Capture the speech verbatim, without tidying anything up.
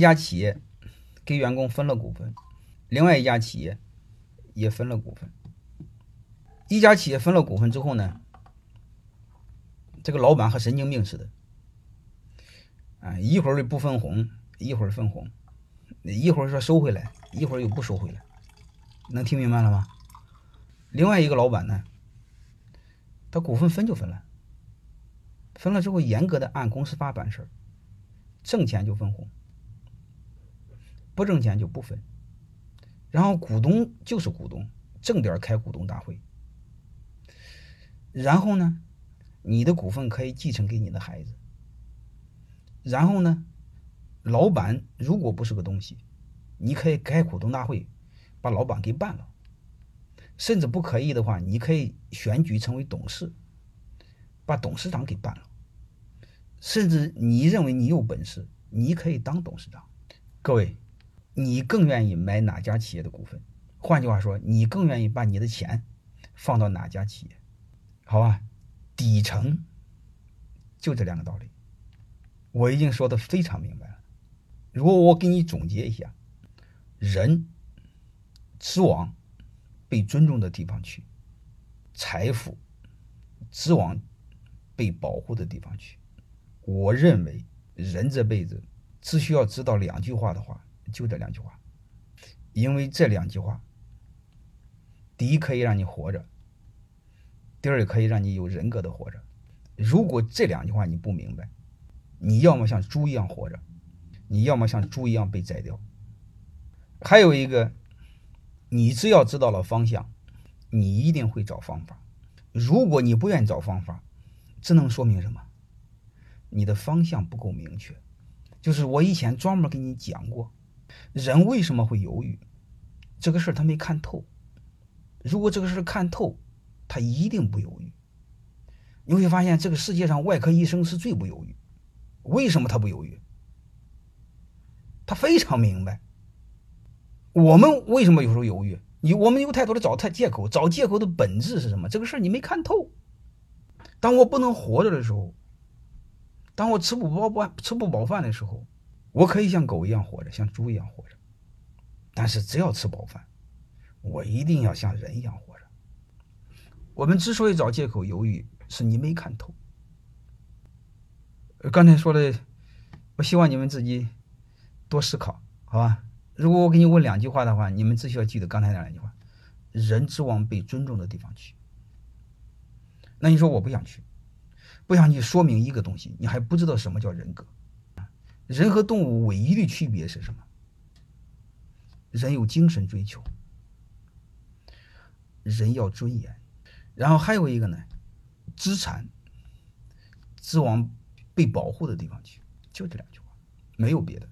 一家企业给员工分了股份，另外一家企业也分了股份。一家企业分了股份之后呢，这个老板和神经病似的，啊，一会儿不分红，一会儿分红，一会儿说收回来，一会儿又不收回来，能听明白了吗？另外一个老板呢，他股份分就分了，分了之后严格的按公司法办事，挣钱就分红，不挣钱就不分。然后股东就是股东，正点开股东大会。然后呢，你的股份可以继承给你的孩子。然后呢，老板如果不是个东西，你可以开股东大会把老板给办了，甚至不可以的话，你可以选举成为董事，把董事长给办了，甚至你认为你有本事，你可以当董事长。各位，你更愿意买哪家企业的股份？换句话说，你更愿意把你的钱放到哪家企业？好啊，底层就这两个道理，我已经说得非常明白了。如果我给你总结一下，人只往被尊重的地方去，财富只往被保护的地方去。我认为人这辈子只需要知道两句话的话，就这两句话，因为这两句话，第一可以让你活着，第二可以让你有人格的活着。如果这两句话你不明白，你要么像猪一样活着，你要么像猪一样被宰掉。还有一个，你只要知道了方向，你一定会找方法。如果你不愿意找方法，这能说明什么？你的方向不够明确。就是我以前专门给你讲过，人为什么会犹豫，这个事儿他没看透。如果这个事儿看透，他一定不犹豫。你会发现这个世界上外科医生是最不犹豫。为什么他不犹豫？他非常明白。我们为什么有时候犹豫？你我们有太多的找太借口，找借口的本质是什么？这个事儿你没看透。当我不能活着的时候，当我吃不饱饭吃不饱饭的时候，我可以像狗一样活着，像猪一样活着，但是只要吃饱饭，我一定要像人一样活着。我们之所以找借口犹豫，是你没看透。刚才说的，我希望你们自己多思考，好吧？如果我给你问两句话的话，你们只需要记得刚才那两句话：人只往被尊重的地方去。那你说我不想去，不想去说明一个东西，你还不知道什么叫人格。人和动物唯一的区别是什么？人有精神追求，人要尊严。然后还有一个呢，资产只往被保护的地方去，就这两句话，没有别的。